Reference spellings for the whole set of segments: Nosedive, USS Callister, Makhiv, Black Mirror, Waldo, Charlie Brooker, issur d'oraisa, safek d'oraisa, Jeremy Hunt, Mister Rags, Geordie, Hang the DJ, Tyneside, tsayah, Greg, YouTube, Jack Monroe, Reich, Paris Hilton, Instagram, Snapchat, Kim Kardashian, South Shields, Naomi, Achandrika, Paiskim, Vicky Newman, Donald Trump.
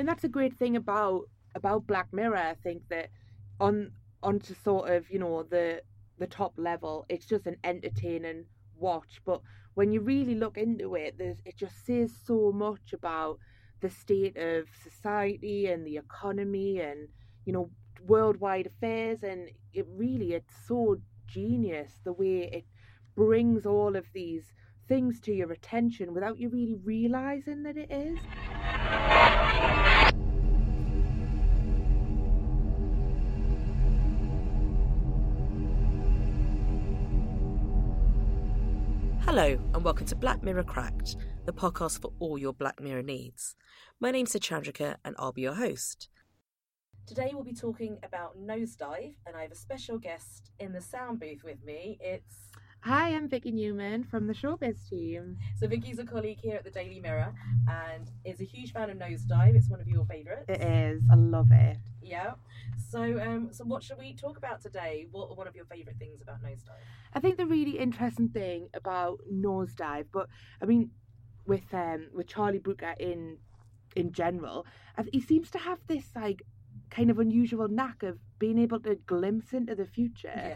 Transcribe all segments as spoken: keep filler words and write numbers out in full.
And that's a great thing about about Black Mirror, I think, that on onto sort of, you know, the the top level, it's just an entertaining watch, but when you really look into it, it just says so much about the state of society and the economy and, you know, worldwide affairs. And it really, it's so genius the way it brings all of these things to your attention without you really realizing that it is. Hello and welcome to Black Mirror Cracked, the podcast for all your Black Mirror needs. My name's Achandrika and I'll be your host. Today we'll be talking about Nosedive and I have a special guest in the sound booth with me. It's... Hi, I'm Vicky Newman from the Showbiz team. So Vicky's a colleague here at the Daily Mirror and is a huge fan of Nosedive. It's one of your favourites. It is. I love it. Yeah. So um, so what should we talk about today? What are one of your favourite things about Nosedive? I think the really interesting thing about Nosedive, but I mean, with um, with Charlie Brooker in in general, he seems to have this like kind of unusual knack of being able to glimpse into the future. Yeah.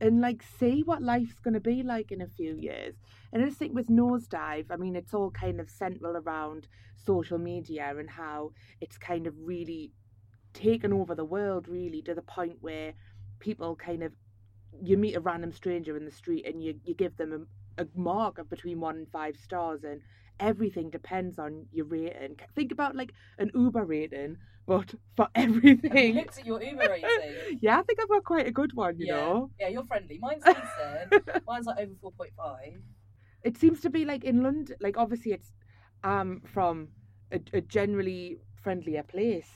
And like see what life's going to be like in a few years. And I just think with Nosedive, I mean, it's all kind of central around social media and how it's kind of really taken over the world, really, to the point where people kind of, you meet a random stranger in the street and you, you give them a, a mark of between one and five stars and everything depends on your rating. Think about like an Uber rating, but for everything. Look at your Uber rating. Yeah, I think I've got quite a good one, you yeah. know. Yeah, you're friendly. Mine's decent. Mine's like over four point five. It seems to be like in London. Like obviously, it's um from a, a generally friendlier place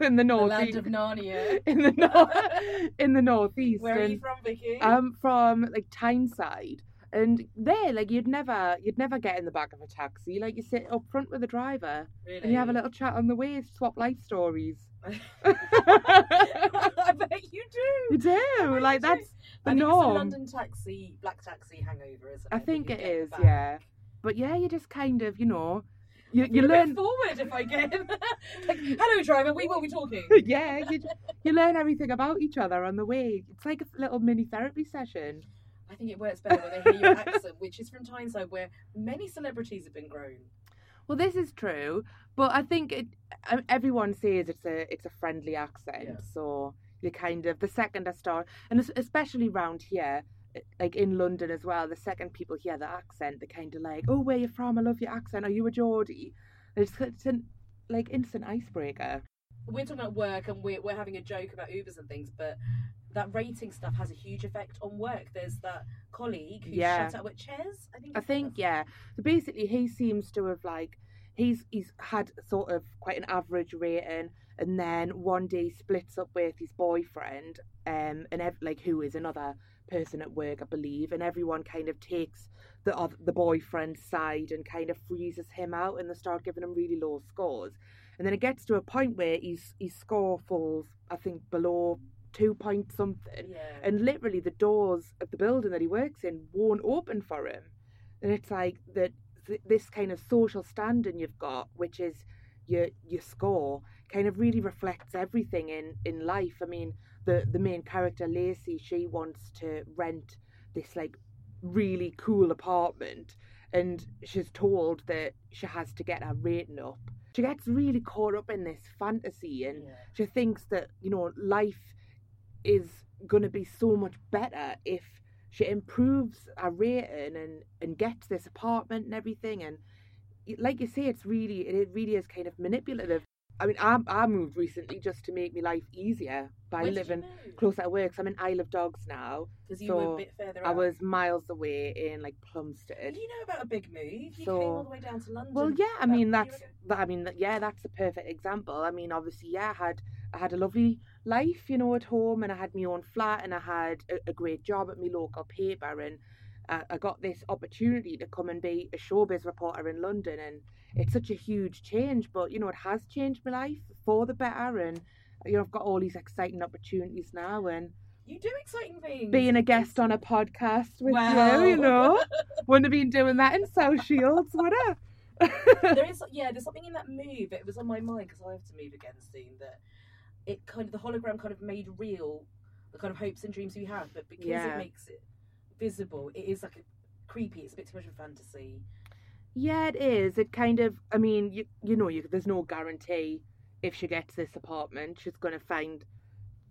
in the north. The land of Narnia. In the north. In the northeast. Where and, are you from, Vicky? I'm from like Tyneside. And there, like, you'd never you'd never get in the back of a taxi. Like, you sit up front with the driver. Really? And you have a little chat on the way, swap life stories. I bet you do. You do. Like, you that's do. the I norm. It's a London taxi, black taxi hangover, isn't it? I think it is, yeah. But, yeah, you just kind of, you know... You, you learn forward if I get him. Like, hello, driver. We won't be talking. Yeah, you, you learn everything about each other on the way. It's like a little mini therapy session. I think it works better when they hear your accent, which is from Tyneside, where many celebrities have been grown. Well, this is true, but I think it, everyone says it's a it's a friendly accent. Yeah. So you kind of the second I start, and especially round here, like in London as well, the second people hear the accent, they're kind of like, "Oh, where you from? I love your accent. Are you a Geordie?" And it's, it's an like instant icebreaker. We're talking about work, and we're we're having a joke about Ubers and things, but. That rating stuff has a huge effect on work. There's that colleague who yeah. shut up with chairs. I think. I think yeah. So basically, he seems to have like he's he's had sort of quite an average rating, and then one day splits up with his boyfriend, um, and ev- like who is another person at work, I believe, and everyone kind of takes the uh, the boyfriend's side and kind of freezes him out, and they start giving him really low scores, and then it gets to a point where his his score falls, I think, below. Two point something, yeah. And literally the doors of the building that he works in won't open for him, and it's like that th- this kind of social standing you've got, which is your your score, kind of really reflects everything in, in life. I mean, the the main character Lacey, she wants to rent this like really cool apartment, and she's told that she has to get her rating up. She gets really caught up in this fantasy, and yeah. she thinks that you know life. Is going to be so much better if she improves her rating and, and gets this apartment and everything. And like you say, it's really, it really is kind of manipulative. I mean, I, I moved recently just to make my life easier by Where living closer to work. So I'm in Isle of Dogs now. Because you so were a bit further out. I was miles away in, like, Plumstead. You know about a big move. You so, came all the way down to London. Well, yeah, I mean, that's, I mean, yeah, that's the perfect example. I mean, obviously, yeah, I had, I had a lovely life, you know, at home, and I had my own flat, and I had a, a great job at my local paper, and I, I got this opportunity to come and be a showbiz reporter in London, and it's such a huge change, but, you know, it has changed my life for the better, and, you know, I've got all these exciting opportunities now, and... You do exciting things! Being a guest on a podcast with wow. you, you know? Wouldn't have been doing that in South Shields, would I? There is, yeah, there's something in that move. It was on my mind, because I have to move again soon, that it kind of, the hologram kind of made real the kind of hopes and dreams we have, but because yeah. it makes it visible, it is, like, a, creepy, it's a bit too much of fantasy. Yeah, it is. It kind of, I mean, you you know, you, there's no guarantee if she gets this apartment, she's going to find,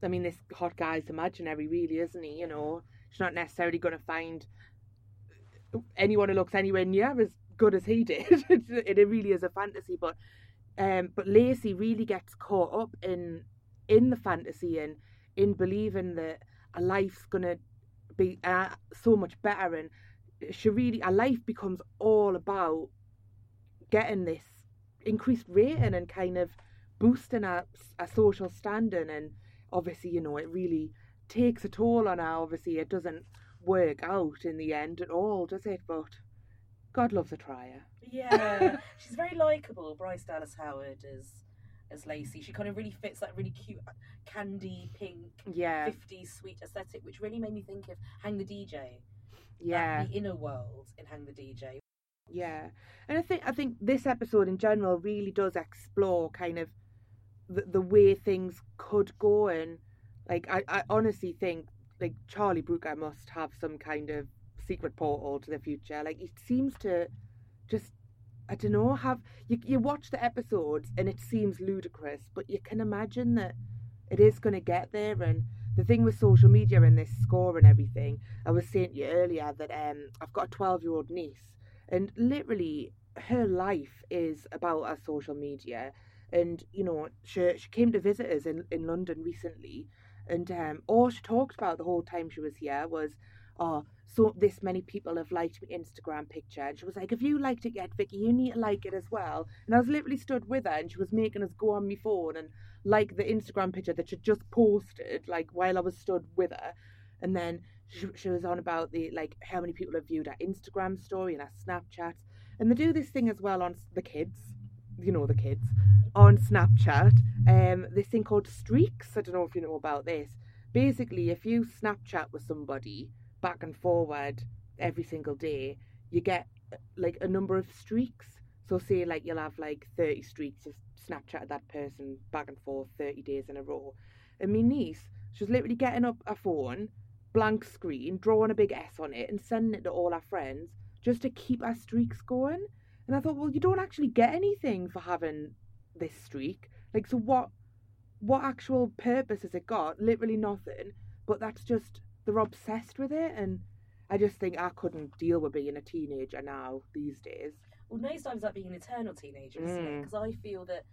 I mean, this hot guy's imaginary, really, isn't he? You know, she's not necessarily going to find anyone who looks anywhere near as good as he did. it, it really is a fantasy, but um, but Lacey really gets caught up in in the fantasy and in believing that a life's going to be uh, so much better, and she really, her life becomes all about getting this increased rating and kind of boosting her, her social standing, and obviously, you know, it really takes a toll on her. Obviously, it doesn't work out in the end at all, does it? But God loves a trier. Yeah, she's very likeable. Bryce Dallas Howard as as Lacey. She kind of really fits that really cute candy pink, yeah, fifties sweet aesthetic, which really made me think of Hang the D J. Yeah, the inner world in Hang the D J. Yeah, and I think I think this episode in general really does explore kind of the, the way things could go, and like I, I honestly think like Charlie Brooker must have some kind of secret portal to the future. Like it seems to just I don't know have you you watch the episodes and it seems ludicrous, but you can imagine that it is going to get there. And the thing with social media and this score and everything, I was saying to you earlier that um, I've got a twelve-year-old niece, and literally her life is about her social media. And, you know, she, she came to visit us in, in London recently, and um, all she talked about the whole time she was here was, oh, so this many people have liked my Instagram picture. And she was like, if you liked it yet, Vicky, you need to like it as well. And I was literally stood with her, and she was making us go on my phone and like the Instagram picture that she just posted, like while I was stood with her. And then she, she was on about the like how many people have viewed her Instagram story and her Snapchat. And they do this thing as well on the kids, you know, the kids on Snapchat. Um, this thing called streaks. I don't know if you know about this. Basically, if you Snapchat with somebody back and forward every single day, you get like a number of streaks. So say like you'll have like thirty streaks of Snapchat at that person back and forth thirty days in a row. And my niece, she was literally getting up her phone, blank screen, drawing a big S on it and sending it to all her friends just to keep her streaks going. And I thought, well, you don't actually get anything for having this streak. Like, so what what actual purpose has it got? Literally nothing. But that's just, they're obsessed with it. And I just think I couldn't deal with being a teenager now these days. Well, Nosedive is like being an eternal teenager, isn't mm. it? Because I feel that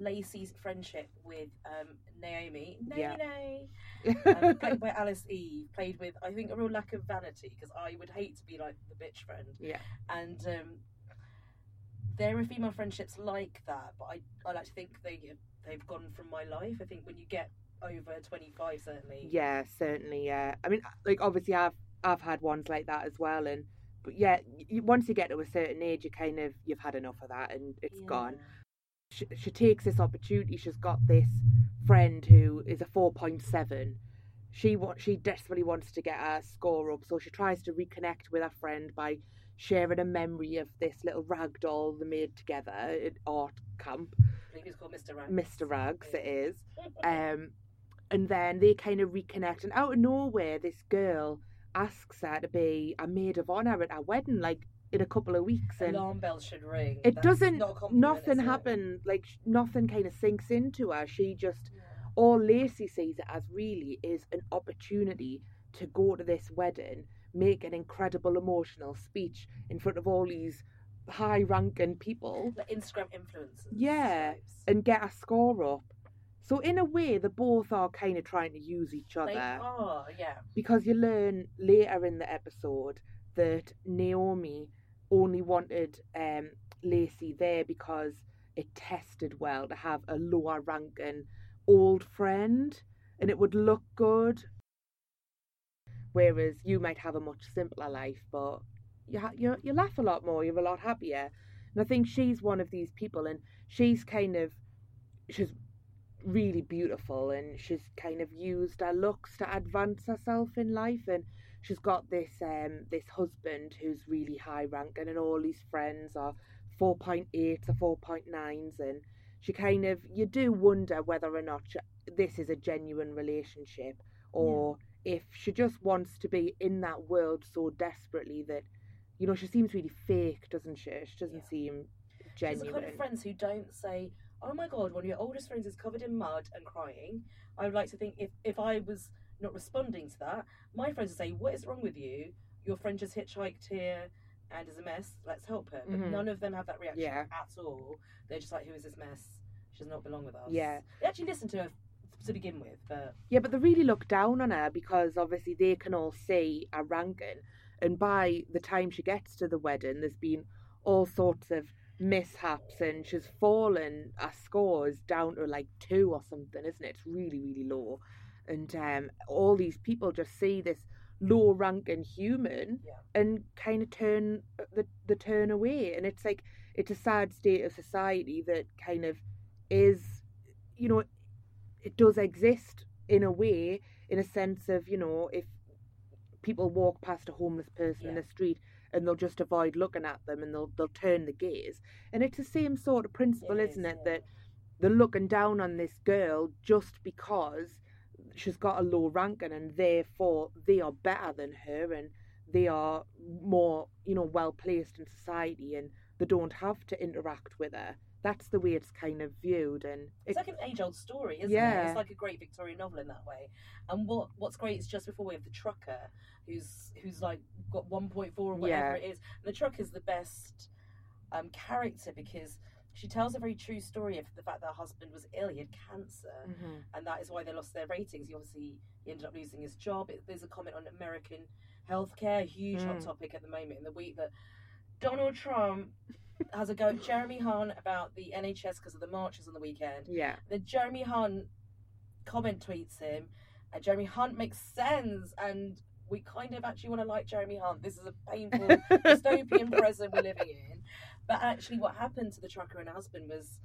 Lacey's friendship with um, Naomi, Naomi, yeah. um, played by Alice Eve, played with, I think, a real lack of vanity, because I would hate to be like the bitch friend. Yeah. And um, there are female friendships like that, but I, I like to think they, they've gone from my life. I think when you get over twenty-five, certainly. Yeah, certainly, yeah. I mean, like, obviously, I've, I've had ones like that as well, and but yeah, you, once you get to a certain age, you kind of, you've had enough of that and it's yeah. gone. She, she takes this opportunity. She's got this friend who is a four point seven. She wants, she desperately wants to get her score up. So she tries to reconnect with her friend by sharing a memory of this little rag doll they made together at art camp. I think it's called Mister Rags. Mister Rags, it is. Um, and then they kind of reconnect. And out of nowhere, this girl asks her to be a maid of honour at our wedding, like in a couple of weeks, and alarm bells should ring. It That's doesn't. Not nothing happened. Like nothing kind of sinks into her. She just, yeah. all Lacey sees it as really is an opportunity to go to this wedding, make an incredible emotional speech in front of all these high-ranking people. Like Instagram influencers. Yeah, and get a score up. So in a way, the both are kind of trying to use each other. They are, yeah. Because you learn later in the episode that Naomi only wanted um, Lacey there because it tested well to have a lower-ranking old friend, and it would look good. Whereas you might have a much simpler life, but you, ha- you you laugh a lot more, you're a lot happier. And I think she's one of these people, and she's kind of, she's really beautiful, and she's kind of used her looks to advance herself in life, and she's got this um this husband who's really high ranking, and all his friends are four point eights or four point nines, and she kind of, you do wonder whether or not she, this is a genuine relationship, or yeah. if she just wants to be in that world so desperately that, you know, she seems really fake, doesn't she? She doesn't yeah. seem genuine. She's the kind of friends who don't say, oh my God, one of your oldest friends is covered in mud and crying. I would like to think if, if I was not responding to that, my friends would say, what is wrong with you? Your friend just hitchhiked here and is a mess, let's help her. But mm-hmm. none of them have that reaction yeah. at all. They're just like, who is this mess? She does not belong with us. Yeah. They actually listen to her to begin with, but... Yeah, but they really look down on her because obviously they can all see her ranking. And by the time she gets to the wedding, there's been all sorts of mishaps, and she's fallen, her score is down to like two or something, isn't it? It's really, really low. And um, all these people just see this low-ranking human yeah. and kind of turn the the turn away, and it's like it's a sad state of society that kind of is, you know, it does exist in a way, in a sense of, you know, if people walk past a homeless person yeah. in the street and they'll just avoid looking at them, and they'll they'll turn the gaze, and it's the same sort of principle, it isn't is, it yeah. that they're looking down on this girl just because she's got a low ranking, and therefore they are better than her, and they are more, you know, well placed in society, and they don't have to interact with her. That's the way it's kind of viewed, and it's, it's like an age-old story, isn't yeah. it? It's like a great Victorian novel in that way. And what what's great is just before we have the trucker, who's who's like got one point four or whatever yeah. it is. And the trucker's the best um, character because she tells a very true story of the fact that her husband was ill, he had cancer, mm-hmm. and that is why they lost their ratings. He obviously he ended up losing his job. It, there's a comment on American healthcare, a huge mm. hot topic at the moment in the week, that Donald Trump has a go at Jeremy Hunt about the N H S because of the marches on the weekend. Yeah. Then Jeremy Hunt comment tweets him, and Jeremy Hunt makes sense, and we kind of actually want to like Jeremy Hunt. This is a painful dystopian present we're living in. But actually what happened to the trucker and her husband was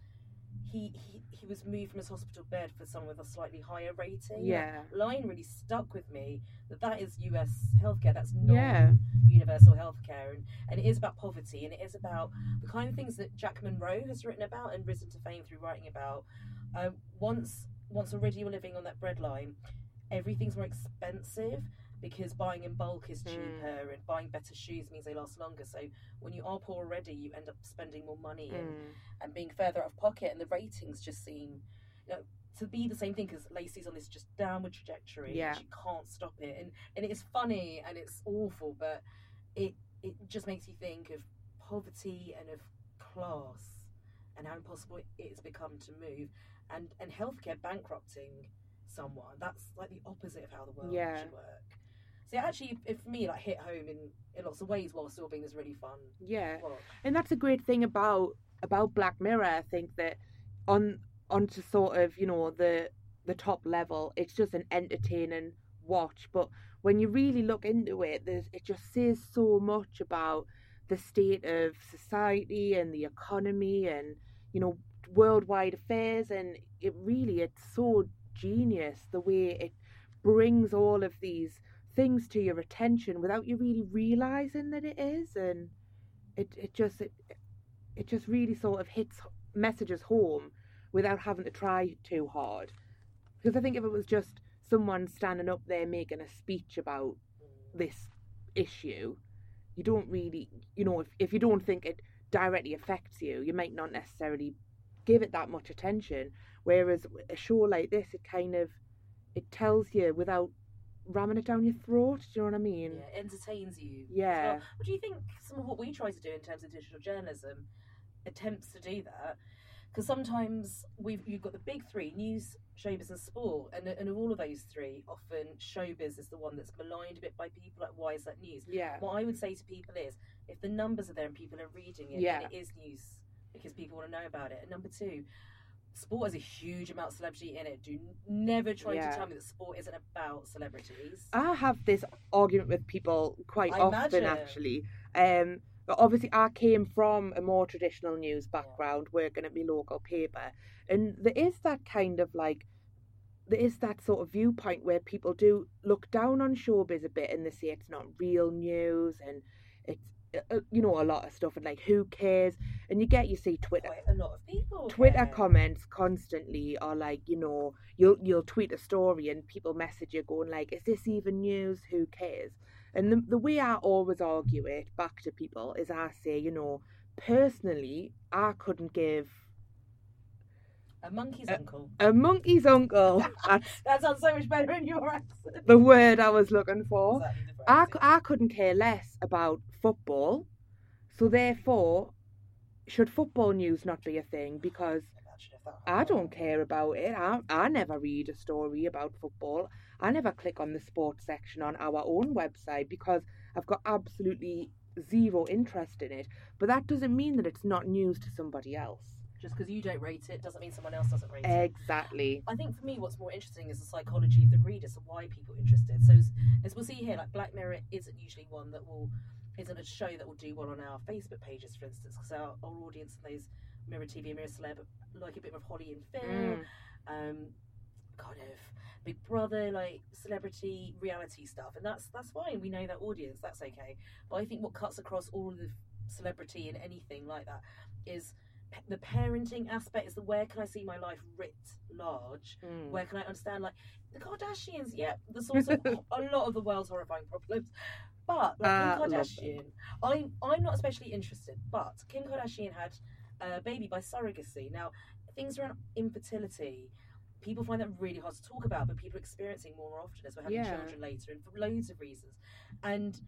he, he, he was moved from his hospital bed for someone with a slightly higher rating. Yeah. That line really stuck with me, that that is U S healthcare, that's not yeah. universal healthcare. And, and it is about poverty, and it is about the kind of things that Jack Monroe has written about and risen to fame through writing about. Uh, once, once already you're living on that breadline, everything's more expensive, because buying in bulk is cheaper mm. and buying better shoes means they last longer. So when you are poor already, you end up spending more money mm. and, and being further out of pocket, and the ratings just seem, you know, to be the same thing because Lacey's on this just downward trajectory yeah. and she can't stop it. And, and it's funny and it's awful, but it it just makes you think of poverty and of class and how impossible it has become to move. And, and healthcare bankrupting someone, that's like the opposite of how the world yeah. should work. So it actually, for me, like hit home in, in lots of ways while still being this really fun yeah watch. And that's a great thing about about Black Mirror, I think, that on onto sort of, you know, the the top level, it's just an entertaining watch, but when you really look into it, there's, it just says so much about the state of society and the economy and, you know, worldwide affairs, and it really, it's so genius the way it brings all of these things to your attention without you really realizing that it is, and it it just it, it just really sort of hits messages home without having to try too hard. Because I think if it was just someone standing up there making a speech about this issue, you don't really, you know, if, if you don't think it directly affects you, you might not necessarily give it that much attention. Whereas a show like this, it kind of, it tells you without ramming it down your throat, do you know what I mean? Yeah, it entertains you. Yeah. Well, do you think some of what we try to do in terms of digital journalism attempts to do that? Because sometimes we've you've got the big three, news, showbiz and sport, and, and of all of those three, often showbiz is the one that's maligned a bit by people, like, why is that news? Yeah. What I would say to people is, if the numbers are there and people are reading it, yeah. then it is news, because people want to know about it. And number two, sport has a huge amount of celebrity in it. Do never try yeah. to tell me that sport isn't about celebrities. I have this argument with people quite I often, imagine. actually. Um, But obviously I came from a more traditional news background, working at my local paper. And there is that kind of like, there is that sort of viewpoint where people do look down on showbiz a bit and they say it's not real news and it's, you know, a lot of stuff and like, who cares? And you get, you see Twitter. Quite a lot of people. Twitter care. Comments constantly are like, you know, you'll, you'll tweet a story and people message you going like, is this even news? Who cares? And the, the way I always argue it back to people is I say, you know, personally, I couldn't give... A monkey's a, uncle. A monkey's uncle. That's, that sounds so much better in your accent. The word I was looking for. I, I couldn't care less about football. So therefore, should football news not be a thing? Because I don't care about it. I, I never read a story about football. I never click on the sports section on our own website because I've got absolutely zero interest in it. But that doesn't mean that it's not news to somebody else. Just because you don't rate it doesn't mean someone else doesn't rate it. Exactly. I think for me what's more interesting is the psychology of the reader, so why people are interested. So as, as we'll see here, like Black Mirror isn't usually one that will, isn't a show that will do well on our Facebook pages, for instance, because our, our audience and those Mirror T V and Mirror Celeb like a bit of Holly and Phil, mm. um, kind of Big Brother, like celebrity reality stuff, and that's that's fine. We know that audience, that's okay. But I think what cuts across all of the celebrity and anything like that is p- the parenting aspect. Is the where can I see my life writ large? Mm. Where can I understand like the Kardashians? Yeah, the source of a lot of the world's horrifying problems. But like uh, Kim Kardashian, I'm I'm not especially interested. But Kim Kardashian had a baby by surrogacy. Now, things around infertility, people find that really hard to talk about, but people are experiencing more often as we're having yeah. children later, and for loads of reasons. And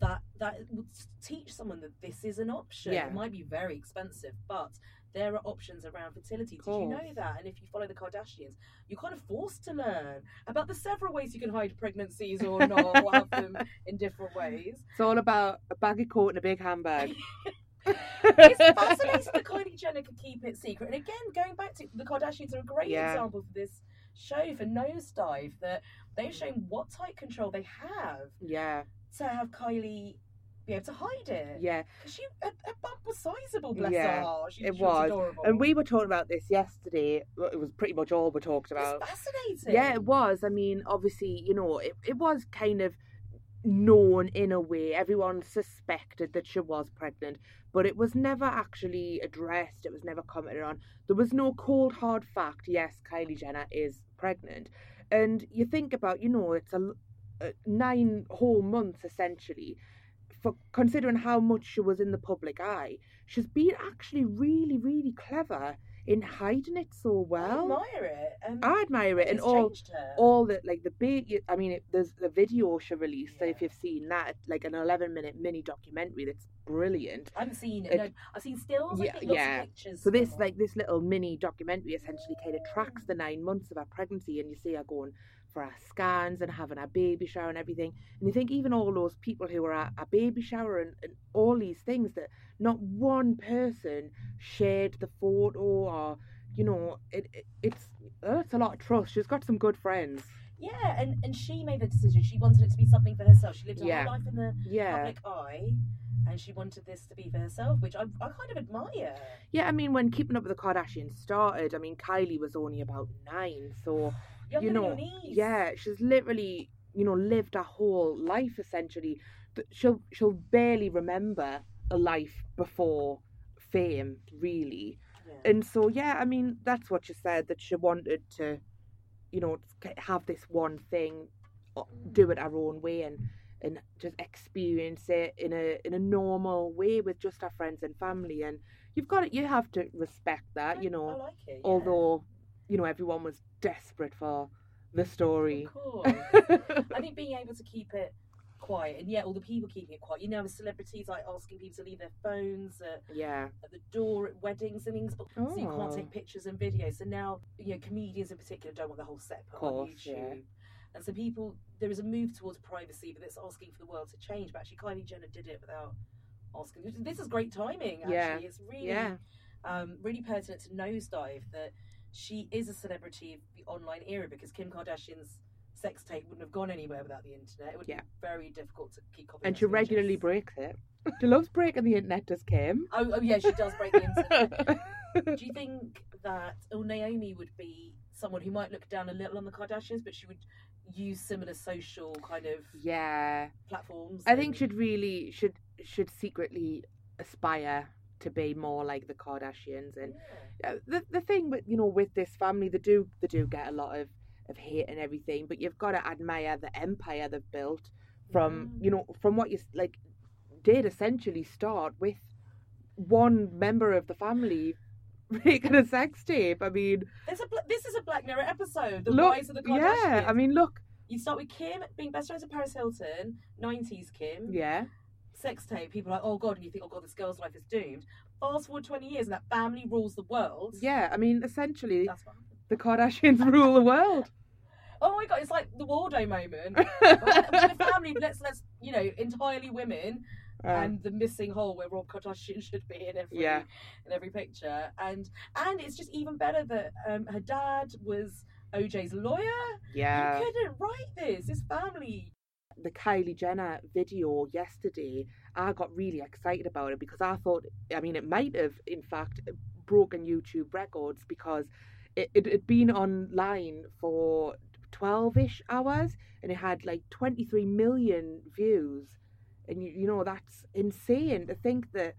that that would teach someone that this is an option. Yeah. It might be very expensive, but there are options around fertility. Did you know that? And if you follow the Kardashians, you're kind of forced to learn about the several ways you can hide pregnancies or not, or have them in different ways. It's all about a baggy coat and a big handbag. It's fascinating that Kylie Jenner could keep it secret. And again, going back to the Kardashians are a great yeah. example for this show, for Nosedive, that they've shown what tight control they have yeah. to have Kylie be able to hide it. Yeah. Because she, her, her bump was sizeable, bless yeah, her heart. She, it she was. was adorable. And we were talking about this yesterday. It was pretty much all we talked about. It's fascinating. Yeah, it was. I mean, obviously, you know, it, it was kind of known in a way, everyone suspected that she was pregnant, but it was never actually addressed, it was never commented on. There was no cold hard fact, yes, Kylie Jenner is pregnant. And you think about, you know, it's a, a nine whole months essentially, for considering how much she was in the public eye. She's been actually really, really clever in hiding it so well. I admire it. Um, I admire it, and all, all the like the big. I mean, it, there's the video she released. Yeah. So if you've seen that, like an eleven-minute mini documentary, that's brilliant. I've seen it. it no, I've seen stills. Yeah, I think, yeah. Lots of pictures. So this, like this little mini documentary, essentially kind of tracks the nine months of her pregnancy, and you see her going for our scans and having our baby shower and everything. And you think even all those people who were at a baby shower and, and all these things, that not one person shared the photo or, you know, it, it it's uh, it's a lot of trust. She's got some good friends. Yeah, and, and she made the decision. She wanted it to be something for herself. She lived her yeah. whole life in the yeah. public eye, and she wanted this to be for herself, which I, I kind of admire. Yeah, I mean, when Keeping Up with the Kardashians started, I mean, Kylie was only about nine, so... Younger you know, yeah, she's literally, you know, lived her whole life essentially. She'll she'll barely remember a life before fame, really. Yeah. And so, yeah, I mean, that's what she said, that she wanted to, you know, have this one thing, do it her own way, and, and just experience it in a in a normal way with just her friends and family. And you've got it. You have to respect that, I, you know. I like it, yeah. Although, you know, everyone was desperate for the story. Of course. I think being able to keep it quiet, and yet all the people keeping it quiet. You know, celebrities like asking people to leave their phones at, yeah. at the door at weddings and things, but oh. so you can't take pictures and videos. So now, you know, comedians in particular don't want the whole set put on YouTube. Yeah. And so people, there is a move towards privacy, but that's asking for the world to change. But actually, Kylie Jenner did it without asking. This is great timing, actually. Yeah. It's really, yeah. um, really pertinent to Nosedive that she is a celebrity of the online era, because Kim Kardashian's sex tape wouldn't have gone anywhere without the internet. It would yeah. be very difficult to keep copying. And she images. regularly breaks it. She loves breaking the internet, does Kim? Oh, oh yeah, she does break the internet. Do you think that oh, Naomi would be someone who might look down a little on the Kardashians, but she would use similar social kind of yeah platforms? I think she'd really should should secretly aspire to be more like the Kardashians. And yeah. the the thing with, you know, with this family, they do they do get a lot of, of hate and everything, but you've got to admire the empire they've built from mm. you know, from what you like did essentially start with one member of the family making a sex tape. I mean, there's a, this is a Black Mirror episode, the look, rise of the Kardashians. Yeah, I mean, look. You start with Kim being best friends with Paris Hilton, nineties Kim. Yeah. Sex tape, people are like, oh God, and you think, oh God, this girl's life is doomed. Fast forward twenty years and that family rules the world. Yeah, I mean, essentially, that's what the Kardashians rule the world. Oh my God, it's like the Waldo moment. The family, let's, let's, you know, entirely women. Um, and the missing hole where Rob Kardashian should be in every yeah. in every picture, and and it's just even better that um, her dad was O J's lawyer. Yeah, you couldn't write this. His family. The Kylie Jenner video yesterday, I got really excited about it because I thought, I mean, it might have in fact broken YouTube records because it it had been online for twelve-ish hours and it had like twenty-three million views. And, you, you know, that's insane to think that,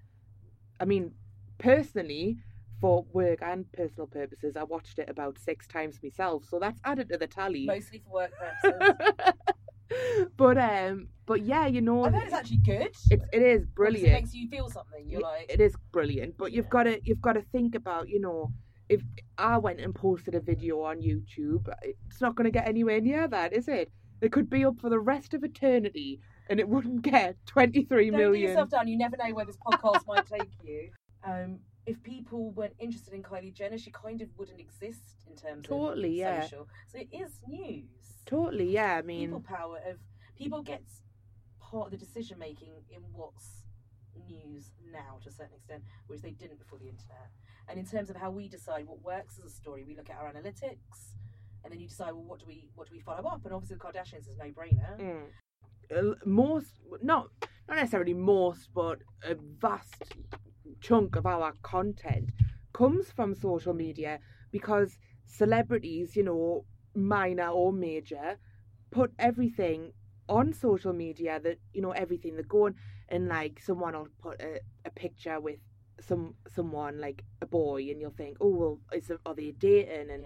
I mean, personally, for work and personal purposes, I watched it about six times myself. So that's added to the tally. Mostly for work purposes. But, um, but yeah, you know. I think it's actually good. It, it is brilliant. It makes you feel something. You're it, like. It is brilliant. But you've yeah. got to you've got to think about, you know, if I went and posted a video on YouTube, it's not going to get anywhere near that, is it? It could be up for the rest of eternity. And it wouldn't get twenty-three Don't million. Don't do yourself down. You never know where this podcast might take you. Um, if people weren't interested in Kylie Jenner, she kind of wouldn't exist in terms totally, of yeah. social. So it is news. Totally, yeah. I mean, people power of people gets part of the decision making in what's news now to a certain extent, which they didn't before the internet. And in terms of how we decide what works as a story, we look at our analytics, and then you decide, well, what do we what do we follow up? And obviously, the Kardashians is a no-brainer. Mm. Most, not not necessarily most, but a vast chunk of our content comes from social media because celebrities, you know, minor or major, put everything on social media that, you know, everything that go on. And like someone will put a, a picture with some someone like a boy and you'll think, oh, well, is there, are they dating? And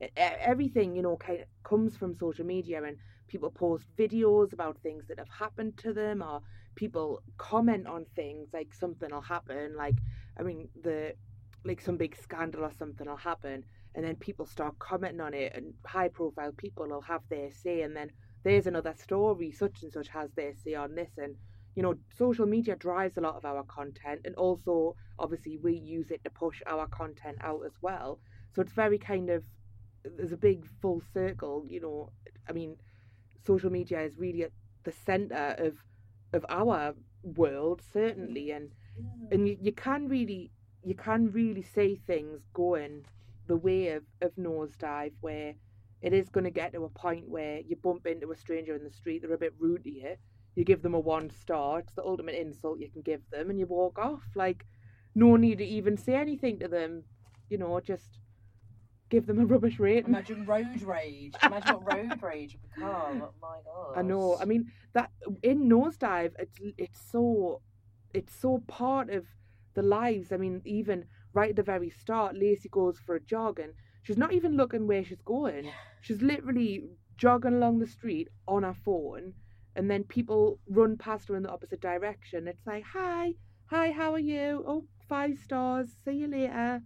yeah. everything, you know, kind of comes from social media. And people post videos about things that have happened to them, or people comment on things like something will happen, like, I mean, the like some big scandal or something will happen, and then people start commenting on it, and high profile people will have their say, and then there's another story, such and such has their say on this. And, you know, social media drives a lot of our content, and also obviously we use it to push our content out as well. So it's very kind of, there's a big full circle, you know. I mean, social media is really at the centre of of our world, certainly, and yeah. and you, you can really you can really see things going the way of, of Nosedive, where it is going to get to a point where you bump into a stranger in the street, they're a bit rude to you, you give them a one star, it's the ultimate insult you can give them, and you walk off. Like, no need to even say anything to them, you know, just give them a rubbish rate. Imagine road rage. Imagine what road rage would become. Oh my God. I know. I mean, that in Nosedive, it's it's so it's so part of the lives. I mean, even right at the very start, Lacey goes for a jog and she's not even looking where she's going. Yeah. She's literally jogging along the street on her phone, and then people run past her in the opposite direction. It's like, hi, hi, how are you? Oh, five stars. See you later.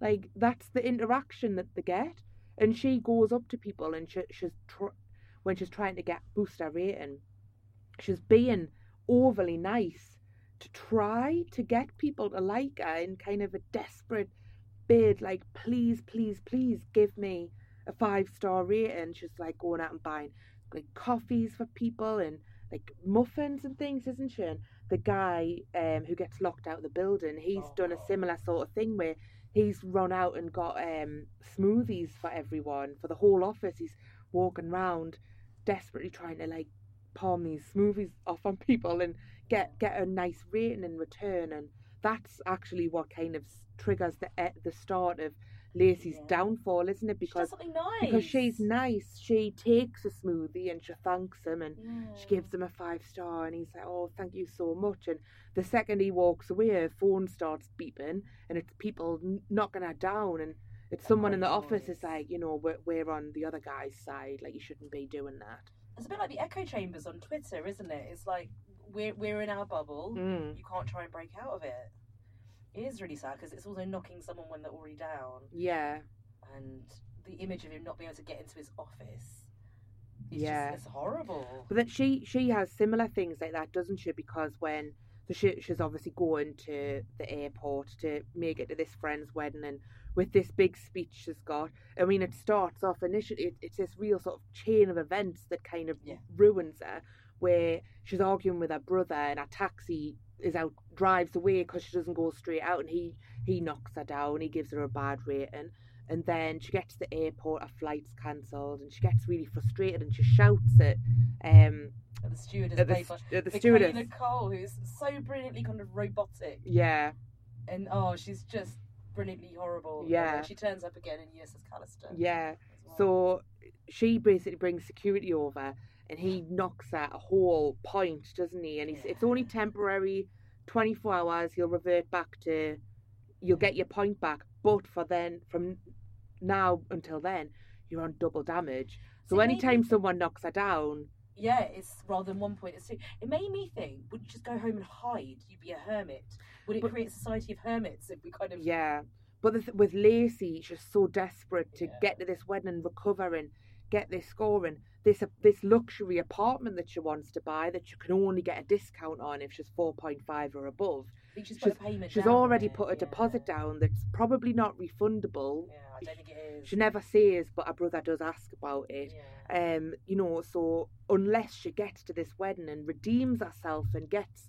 Like, that's the interaction that they get. And she goes up to people and she, she's tr- when she's trying to get boost her rating, she's being overly nice to try to get people to like her in kind of a desperate bid, like, please, please, please give me a five-star rating. She's like going out and buying like coffees for people and like muffins and things, isn't she? And the guy um, who gets locked out of the building, he's oh, done a similar sort of thing where he's run out and got um, smoothies for everyone, for the whole office. He's walking around desperately trying to like palm these smoothies off on people and get, get a nice rating in return. And that's actually what kind of triggers the the start of Lacey's yeah. downfall, isn't it? Because, she does nice. because she's nice. She takes a smoothie and she thanks him and yeah. she gives him a five star and he's like, oh, thank you so much. And the second he walks away, her phone starts beeping and it's people knocking her down, and it's someone oh, in the nice. office is like, you know, we're, we're on the other guy's side, like you shouldn't be doing that. It's a bit like the echo chambers on Twitter, isn't it? It's like, we're, we're in our bubble, mm. you can't try and break out of it. It is really sad because it's also knocking someone when they're already down. Yeah. And the image of him not being able to get into his office is yeah. just, it's horrible. But then she, she has similar things like that, doesn't she? Because when, so she, she's obviously going to the airport to make it to this friend's wedding, and with this big speech she's got, I mean, it starts off initially, it, it's this real sort of chain of events that kind of yeah. ruins her, where she's arguing with her brother and her taxi is out, drives away because she doesn't go straight out, and he he knocks her down, he gives her a bad rating, and then she gets to the airport, her flight's cancelled, and she gets really frustrated and she shouts at um at the stewardess at the, at the, the stewardess Kayla Cole, who's so brilliantly kind of robotic, yeah and oh she's just brilliantly horrible, yeah and she turns up again in U S S Callister, yeah well. so she basically brings security over. And he knocks at a whole point, doesn't he? And he's, yeah. it's only temporary, twenty-four hours, he'll revert back to, you'll get your point back. But for then, from now until then, you're on double damage. So, so anytime maybe, someone knocks her down... Yeah, it's rather than one point, it's two. It made me think, would you just go home and hide? You'd be a hermit. Would it but, create a society of hermits if we kind of... Yeah, but with, with Lacey, she's so desperate to yeah. get to this wedding and recover and get this score and... This uh, this luxury apartment that she wants to buy that she can only get a discount on if she's four point five or above. I think she's she's, put a she's already put a yeah. deposit down that's probably not refundable. Yeah, I don't think it is. She never says, but her brother does ask about it. Yeah. Um, you know, so unless she gets to this wedding and redeems herself and gets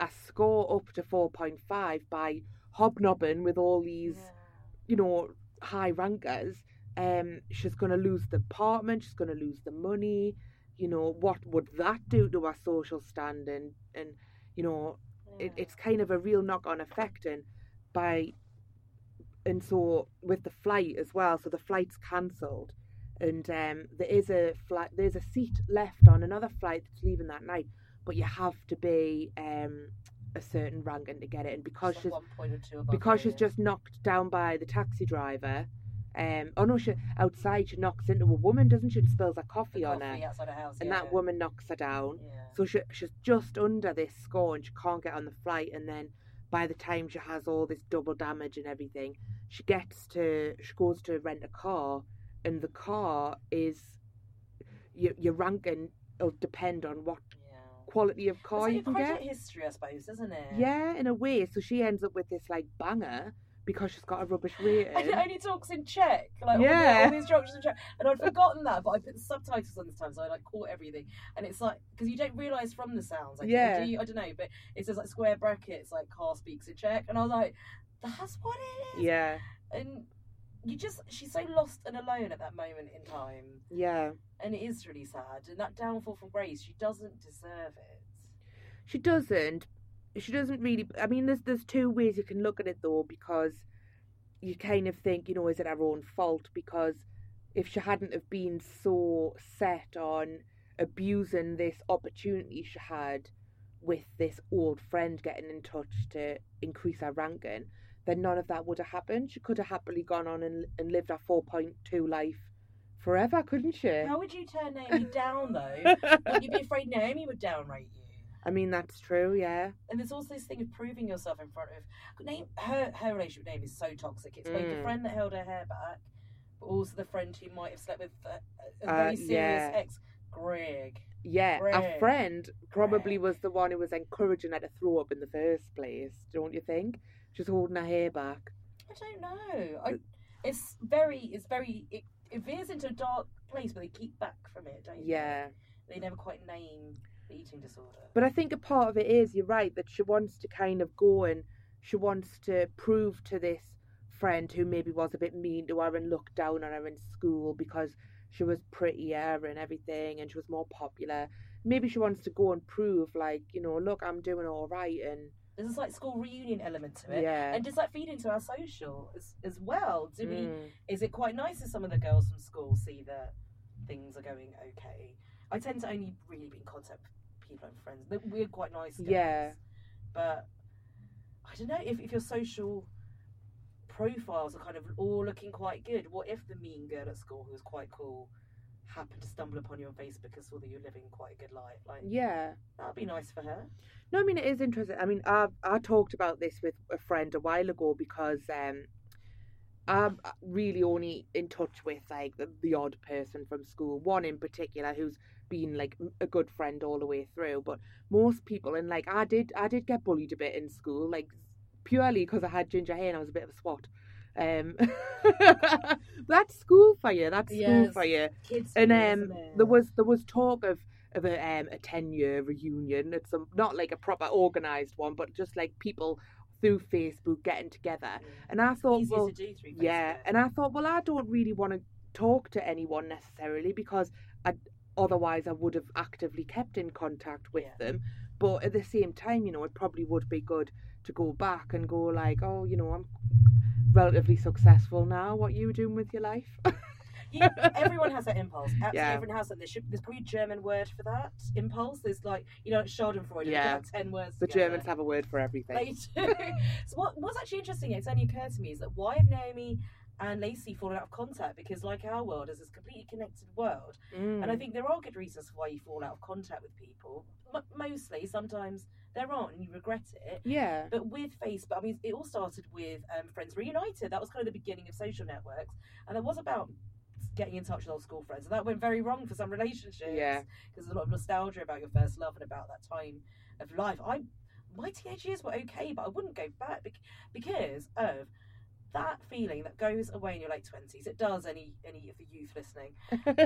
a score up to four point five by hobnobbing with all these, yeah. you know, high rankers... Um, she's going to lose the apartment, she's going to lose the money, you know, what would that do to her social standing? And, you know, yeah. it, it's kind of a real knock-on effect. And by, and so with the flight as well, so the flight's cancelled, and um, there is a flight, there's a seat left on another flight that's leaving that night, but you have to be um, a certain ranking to get it. And because she's, because she's just knocked down by the taxi driver... Um, oh no, she, outside she knocks into a woman, doesn't she, and spills her coffee, coffee on her, outside her house, and yeah. that woman knocks her down, yeah. so she, she's just under this score and she can't get on the flight, and then by the time she has all this double damage and everything, she gets to, she goes to rent a car, and the car is, your, your ranking will depend on what yeah. quality of car you can get. It's history, I suppose, isn't it? Yeah, in a way. So she ends up with this like banger, because she's got a rubbish rating. And it only talks in Czech. Like, yeah. all, all the instructions in Czech. And I'd forgotten that, but I put subtitles on this time, so I, like, caught everything. And it's like, because you don't realise from the sounds. Like, yeah. Do you, I don't know, but it says, like, square brackets, like, car speaks in Czech. And I was like, that's what it is. Yeah. And you just, she's so lost and alone at that moment in time. Yeah. And it is really sad. And that downfall from Grace, she doesn't deserve it. She doesn't. She doesn't really... I mean, there's there's two ways you can look at it, though, because you kind of think, you know, is it her own fault? Because if she hadn't have been so set on abusing this opportunity she had with this old friend getting in touch to increase her ranking, then none of that would have happened. She could have happily gone on and, and lived her four point two life forever, couldn't she? How would you turn Naomi down, though? Like, you'd be afraid Naomi would downrate you. I mean, that's true, yeah. And there's also this thing of proving yourself in front of... Name, her, her relationship with Naomi is so toxic. It's mm. like the friend that held her hair back but also the friend who might have slept with a, a uh, very serious yeah. ex, Greg. Yeah, Greg. Our friend probably Greg. was the one who was encouraging her to throw up in the first place, don't you think? Just holding her hair back. I don't know. I, it's very, it's very, it, it veers into a dark place, but they keep back from it, don't yeah. they? They never quite name the eating disorder. But I think a part of it is, you're right, that she wants to kind of go and she wants to prove to this friend who maybe was a bit mean to her and looked down on her in school because she was prettier and everything and she was more popular. Maybe she wants to go and prove, like, you know, look, I'm doing all right. And there's this, like, school reunion element to it. Yeah. And does that feed into our social as, as well? Do we? Mm. Is it quite nice if some of the girls from school see that things are going okay? I tend to only really be in contact with people I'm friends. We're quite nice girls. Yeah. But I don't know, if, if your social profiles are kind of all looking quite good, what if the mean girl at school who was quite cool happened to stumble upon you on Facebook and saw that you're living quite a good life? Like, yeah, that'd be nice for her. No, I mean, it is interesting. I mean, I I talked about this with a friend a while ago because um, I'm really only in touch with, like, the, the odd person from school, one in particular who's been, like, a good friend all the way through. But most people, and, like, I did I did get bullied a bit in school, like, purely because I had ginger hair and I was a bit of a swat. Um, that's school for you. That's yes. school for you. Kids and um, there was there was talk of of a um, a ten year reunion. It's some, not like a proper organised one, but just like people through Facebook getting together. Mm. And I thought, it's well, to do through yeah. And I thought, well, I don't really want to talk to anyone necessarily because I otherwise I would have actively kept in contact with yeah. them. But at the same time, you know, it probably would be good to go back and go like, oh, you know, I'm relatively successful now. What are you doing with your life? you, everyone has that impulse. Absolutely, yeah. everyone has that. There's, there's probably a German word for that impulse. There's, like, you know, Schadenfreude. Yeah. Like ten words. The together. Germans have a word for everything. They do. So what, what's actually interesting, it's only occurred to me, is that why have Naomi and Lacey fallen out of contact? Because, like, our world is this completely connected world, mm. and I think there are good reasons why you fall out of contact with people. M- mostly, sometimes. There aren't, and you regret it. Yeah. But with Facebook, I mean, it all started with um, Friends Reunited. That was kind of the beginning of social networks. And it was about getting in touch with old school friends. And that went very wrong for some relationships. Yeah. Because there's a lot of nostalgia about your first love and about that time of life. I, my teenage years were okay, but I wouldn't go back because of that feeling that goes away in your late twenties. It does, any any of the youth listening.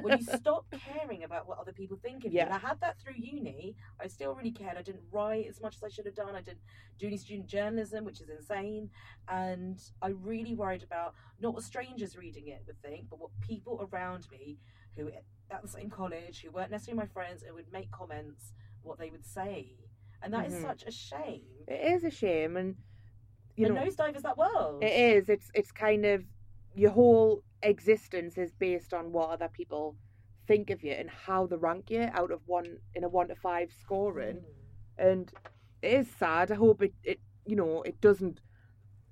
When you stop caring about what other people think of yeah. you. And I had that through uni. I still really cared. I didn't write as much as I should have done. I didn't do any student journalism, which is insane. And I really worried about not what strangers reading it would think, but what people around me who at the same college, who weren't necessarily my friends, and would make comments, what they would say. And that mm-hmm. is such a shame. It is a shame. And You know, Nosedive is that world. It is. It's it's kind of your whole existence is based on what other people think of you and how they rank you out of one in a one to five scoring. Mm. And it is sad. I hope it, it you know, it doesn't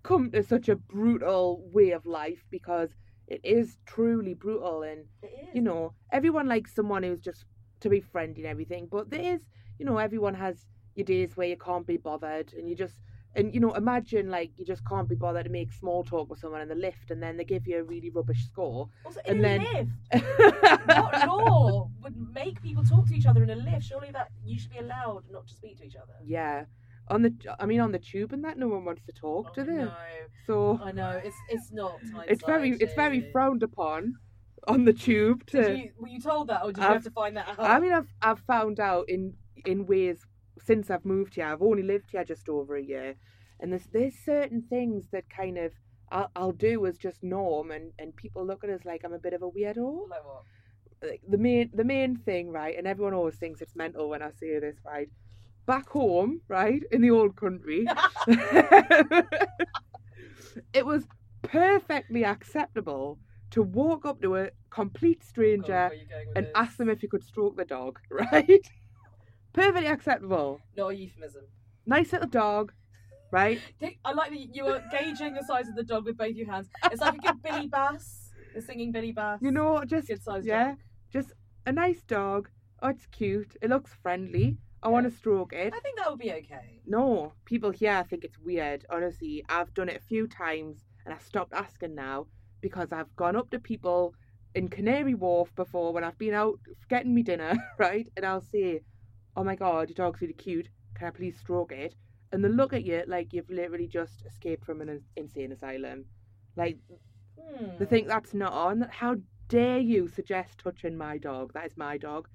come to such a brutal way of life because it is truly brutal and you know, everyone likes someone who's just to be friendly and everything, but there is, you know, everyone has your days where you can't be bothered and you just And, you know, imagine, like, you just can't be bothered to make small talk with someone in the lift and then they give you a really rubbish score. Also, in and a then... lift? What law would make people talk to each other in a lift? Surely that you should be allowed not to speak to each other. Yeah. On the, I mean, on the tube and that, no one wants to talk, oh, do they? No. So... I know, it's it's not. It's very, it's very frowned upon on the tube. To... Did you, were you told that or did I've, you have to find that out? I mean, I've, I've found out in, in ways... Since I've moved here, I've only lived here just over a year, and there's there's certain things that kind of I'll, I'll do as just norm, and, and people look at us like I'm a bit of a weirdo. Like what? Like the main the main thing, right? And everyone always thinks it's mental when I say this, right? Back home, right, in the old country, it was perfectly acceptable to walk up to a complete stranger oh God, and this? ask them if you could stroke the dog, right? Perfectly acceptable. Not a euphemism. Nice little dog, right? I like that you were gauging the size of the dog with both your hands. It's like a good Billy Bass, the singing Billy Bass. You know, just good size yeah, dog. Just a nice dog. Oh, it's cute. It looks friendly. I yeah. want to stroke it. I think that would be okay. No, people here think it's weird. Honestly, I've done it a few times and I stopped asking now because I've gone up to people in Canary Wharf before when I've been out getting me dinner, right? And I'll say, oh my God, your dog's really cute. Can I please stroke it? And they look at you like you've literally just escaped from an insane asylum. Like, hmm. they think that's not on. How dare you suggest touching my dog? That is my dog.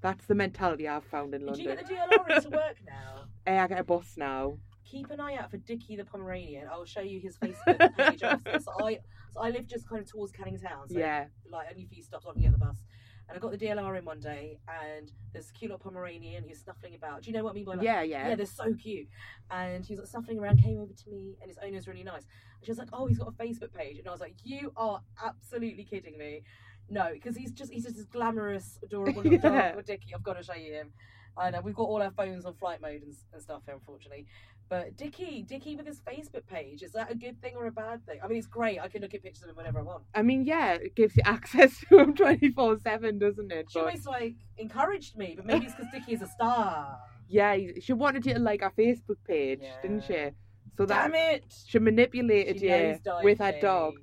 That's the mentality I've found in London. Do you get the D L R to work now? Hey, I get a bus now. Keep an eye out for Dickie the Pomeranian. I'll show you his Facebook page. So I, so I live just kind of towards Canning Town. So yeah. Like, only a few stops, I can get the bus. And I got the D L R in one day, and there's a cute little Pomeranian who's snuffling about. Do you know what I mean by that? Like, yeah, yeah. Yeah, they're so cute. And he was like, snuffling around, came over to me, and his owner's really nice. And she was like, oh, he's got a Facebook page. And I was like, you are absolutely kidding me. No, because he's just he's just this glamorous, adorable little yeah. dog with Dickie. I've got to show you him. I know, we've got all our phones on flight mode and, and stuff here, unfortunately. But Dickie, Dickie with his Facebook page, is that a good thing or a bad thing? I mean, it's great. I can look at pictures of him whenever I want. I mean, yeah, it gives you access to him twenty-four seven, doesn't it? She but... always, like, encouraged me, but maybe it's because Dickie is a star. Yeah, she wanted you to like our Facebook page, yeah. didn't she? So Damn that it! She manipulated she you with her dog.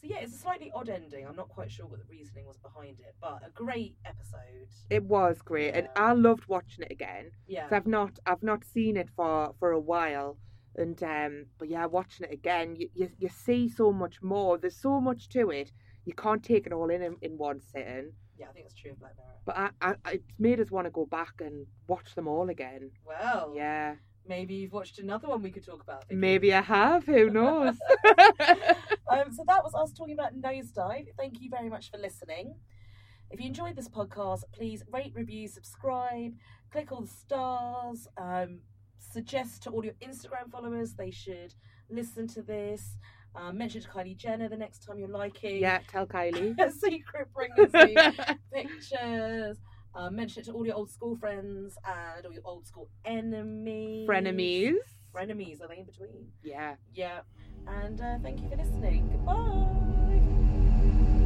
So yeah, it's a slightly odd ending. I'm not quite sure what the reasoning was behind it, but a great episode. It was great, yeah. and I loved watching it again. Yeah, I've not, I've not seen it for, for a while, and um, but yeah, watching it again, you, you you see so much more. There's so much to it. You can't take it all in in, in one sitting. Yeah, I think that's true of Black Mirror. But I, I, it's made us want to go back and watch them all again. Well, yeah. Maybe you've watched another one we could talk about. Again. Maybe I have. Who knows? um, so that was us talking about Nosedive. Thank you very much for listening. If you enjoyed this podcast, please rate, review, subscribe, click on the stars, um, suggest to all your Instagram followers they should listen to this. Um, mention to Kylie Jenner the next time you're liking. Yeah, tell Kylie. Secret pregnancy pictures. Uh, mention it to all your old school friends and all your old school enemies. Frenemies. Frenemies, are they in between? Yeah. Yeah. And uh, thank you for listening. Goodbye.